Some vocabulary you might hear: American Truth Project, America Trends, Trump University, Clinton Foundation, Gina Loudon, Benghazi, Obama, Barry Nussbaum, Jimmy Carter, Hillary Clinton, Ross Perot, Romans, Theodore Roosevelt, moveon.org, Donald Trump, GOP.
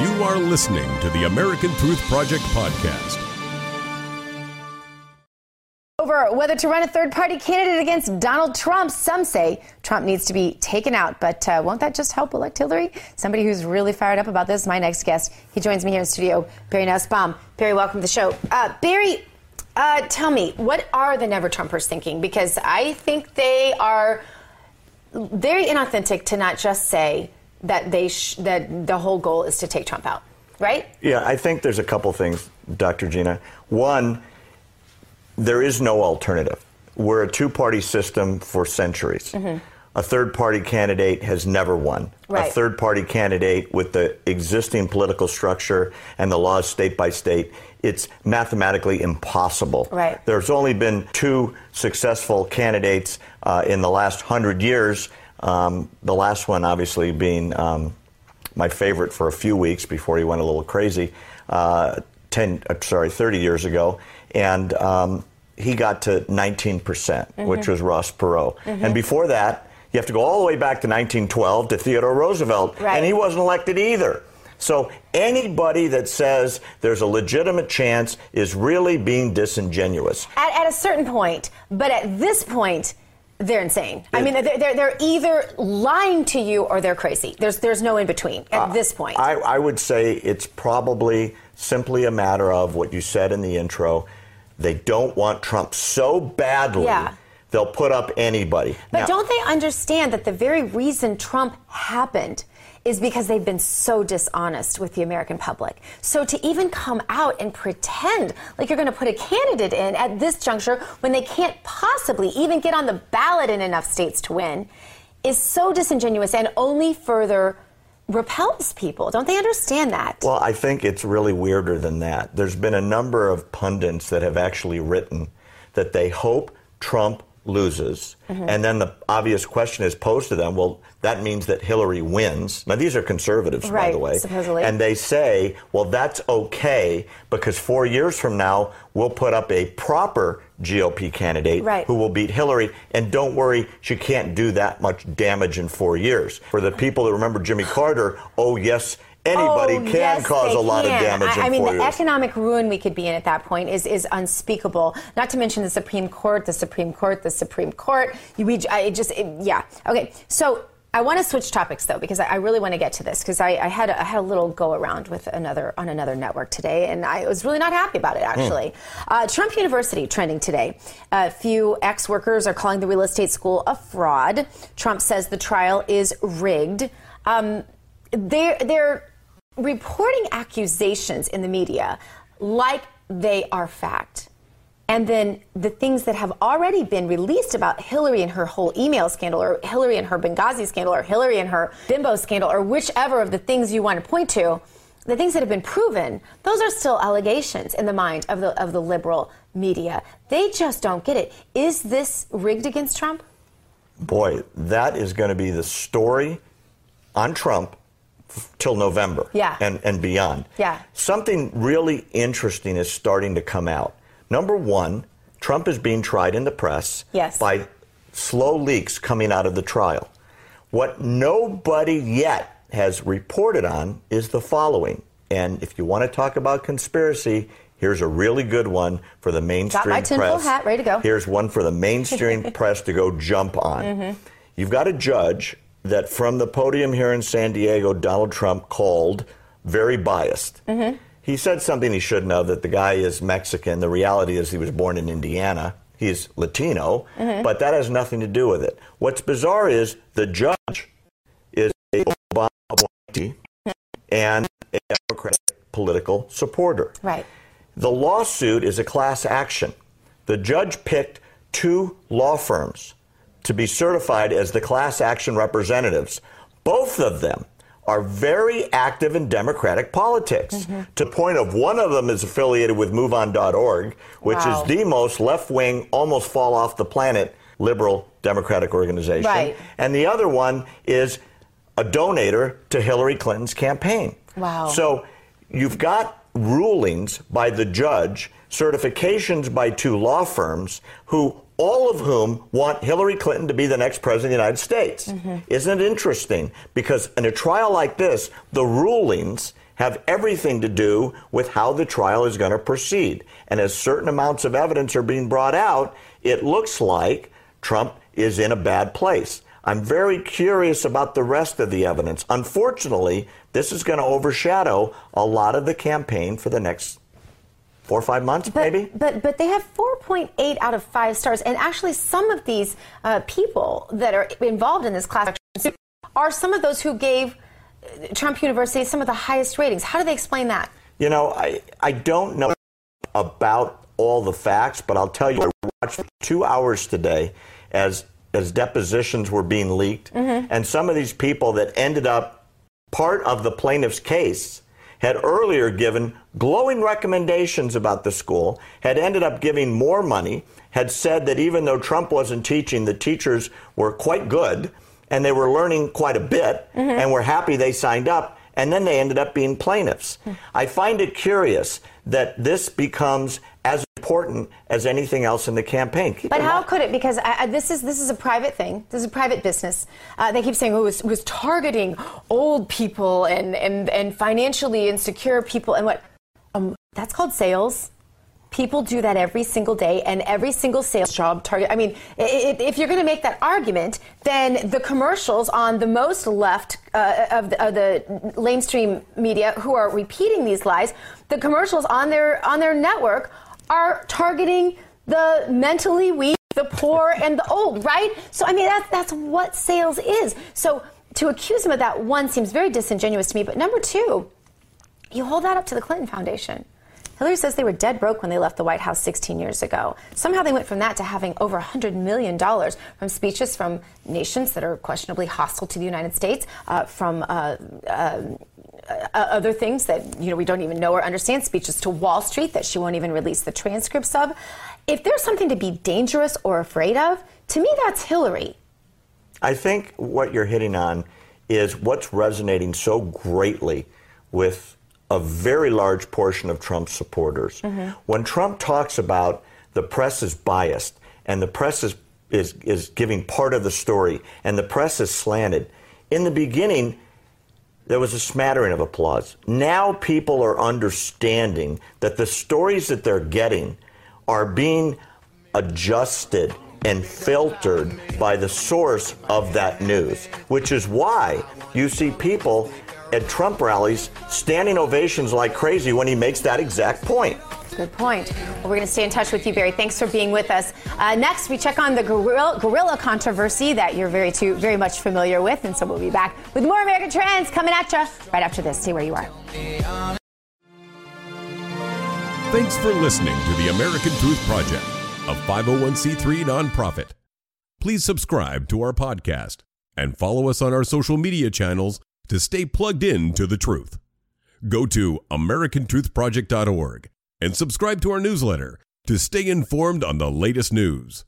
You are listening to the American Truth Project podcast. Over whether to run a third-party candidate against Donald Trump, some say Trump needs to be taken out. But won't that just help elect Hillary? Somebody who's really fired up about this, my next guest. He joins me here in studio, Barry Nussbaum. Barry, welcome to the show. Barry, tell me, what are the Never Trumpers thinking? Because I think they are very inauthentic to not just say that that the whole goal is to take Trump out, right? Yeah, I think there's a couple things, Dr. Gina. One, there is no alternative. We're a two-party system for centuries. Mm-hmm. A third-party candidate has never won. Right. A third-party candidate with the existing political structure and the laws state by state, it's mathematically impossible. Right. There's only been two successful candidates in the last 100 years. The last one obviously being my favorite for a few weeks before he went a little crazy, 30 years ago. And he got to 19%, mm-hmm. which was Ross Perot. Mm-hmm. And before that, you have to go all the way back to 1912 to Theodore Roosevelt. Right. And he wasn't elected either. So anybody that says there's a legitimate chance is really being disingenuous. At a certain point, but at this point, they're insane. I mean, they're either lying to you or they're crazy. There's no in between at this point. I would say it's probably simply a matter of what you said in the intro. They don't want Trump so badly, they'll put up anybody. But now, don't they understand that the very reason Trump happened is because they've been so dishonest with the American public? So to even come out and pretend like you're going to put a candidate in at this juncture when they can't possibly even get on the ballot in enough states to win is so disingenuous and only further repels people. Don't they understand that? Well, I think it's really weirder than that. There's been a number of pundits that have actually written that they hope Trump loses. Mm-hmm. And then the obvious question is posed to them, well, that means that Hillary wins. Now, these are conservatives, right, by the way. Supposedly. And they say, well, that's okay, because 4 years from now, we'll put up a proper GOP candidate who will beat Hillary. And don't worry, she can't do that much damage in 4 years. For the people that remember Jimmy Carter, anybody can cause a lot of damage. I mean, the economic ruin we could be in at that point is unspeakable. Not to mention the Supreme Court. Okay, so I want to switch topics, though, because I really want to get to this, because I had a little go-around with another network today, and I was really not happy about it, actually. Trump University trending today. A few ex-workers are calling the real estate school a fraud. Trump says the trial is rigged. They're reporting accusations in the media like they are fact. And then the things that have already been released about Hillary and her whole email scandal, or Hillary and her Benghazi scandal, or Hillary and her bimbo scandal, or whichever of the things you want to point to, the things that have been proven, those are still allegations in the mind of the liberal media. They just don't get it. Is this rigged against Trump? Boy, that is going to be the story on Trump till November and beyond. Yeah. Something really interesting is starting to come out. Number one, Trump is being tried in the press by slow leaks coming out of the trial. What nobody yet has reported on is the following. And if you want to talk about conspiracy, here's a really good one for the mainstream press. Got my tinfoil hat, ready to go. Here's one for the mainstream press to go jump on. Mm-hmm. You've got a judge that from the podium here in San Diego, Donald Trump called very biased. Mm-hmm. He said something he shouldn't have, that the guy is Mexican. The reality is he was born in Indiana. He's Latino, but that has nothing to do with it. What's bizarre is the judge is a Obama appointee and a Democratic political supporter. Right. The lawsuit is a class action. The judge picked two law firms to be certified as the class action representatives. Both of them are very active in Democratic politics, to the point of one of them is affiliated with moveon.org, which is the most left-wing, almost fall off the planet, liberal Democratic organization. Right. And the other one is a donator to Hillary Clinton's campaign. Wow. So you've got rulings by the judge, certifications by two law firms, who all of whom want Hillary Clinton to be the next president of the United States. Mm-hmm. Isn't it interesting? Because in a trial like this, the rulings have everything to do with how the trial is going to proceed. And as certain amounts of evidence are being brought out, it looks like Trump is in a bad place. I'm very curious about the rest of the evidence. Unfortunately, this is going to overshadow a lot of the campaign for the next 4 or 5 months, maybe? But they have 4.8 out of 5 stars. And actually, some of these people that are involved in this class action are some of those who gave Trump University some of the highest ratings. How do they explain that? You know, I don't know about all the facts, but I'll tell you, I watched 2 hours today as depositions were being leaked. Mm-hmm. And some of these people that ended up part of the plaintiff's case had earlier given glowing recommendations about the school, had ended up giving more money, had said that even though Trump wasn't teaching, the teachers were quite good, and they were learning quite a bit, mm-hmm. and were happy they signed up, and then they ended up being plaintiffs. Mm-hmm. I find it curious that this becomes as important as anything else in the campaign. But how could it? Because this is a private thing. This is a private business. They keep saying it was targeting old people and financially insecure people and what? That's called sales. People do that every single day, and every single sales job target. I mean, if you're going to make that argument, then the commercials on the most left of the lamestream media who are repeating these lies, the commercials on their network are targeting the mentally weak, the poor, and the old, right? So, I mean, that's what sales is. So to accuse them of that, one, seems very disingenuous to me. But number two, you hold that up to the Clinton Foundation. Hillary says they were dead broke when they left the White House 16 years ago. Somehow they went from that to having over $100 million from speeches from nations that are questionably hostile to the United States, other things that, you know, we don't even know or understand, speeches to Wall Street that she won't even release the transcripts of. If there's something to be dangerous or afraid of, to me that's Hillary. I think what you're hitting on is what's resonating so greatly with a very large portion of Trump's supporters. Mm-hmm. When Trump talks about the press is biased and the press is giving part of the story and the press is slanted, in the beginning, there was a smattering of applause. Now people are understanding that the stories that they're getting are being adjusted and filtered by the source of that news, which is why you see people at Trump rallies standing ovations like crazy when he makes that exact point. Good point. Well, we're going to stay in touch with you, Barry. Thanks for being with us. Next, we check on the gorilla controversy that you're very much familiar with. And so we'll be back with more American Trends coming at you right after this. Stay where you are. Thanks for listening to the American Truth Project, a 501c3 nonprofit. Please subscribe to our podcast and follow us on our social media channels to stay plugged in to the truth. Go to americantruthproject.org and subscribe to our newsletter to stay informed on the latest news.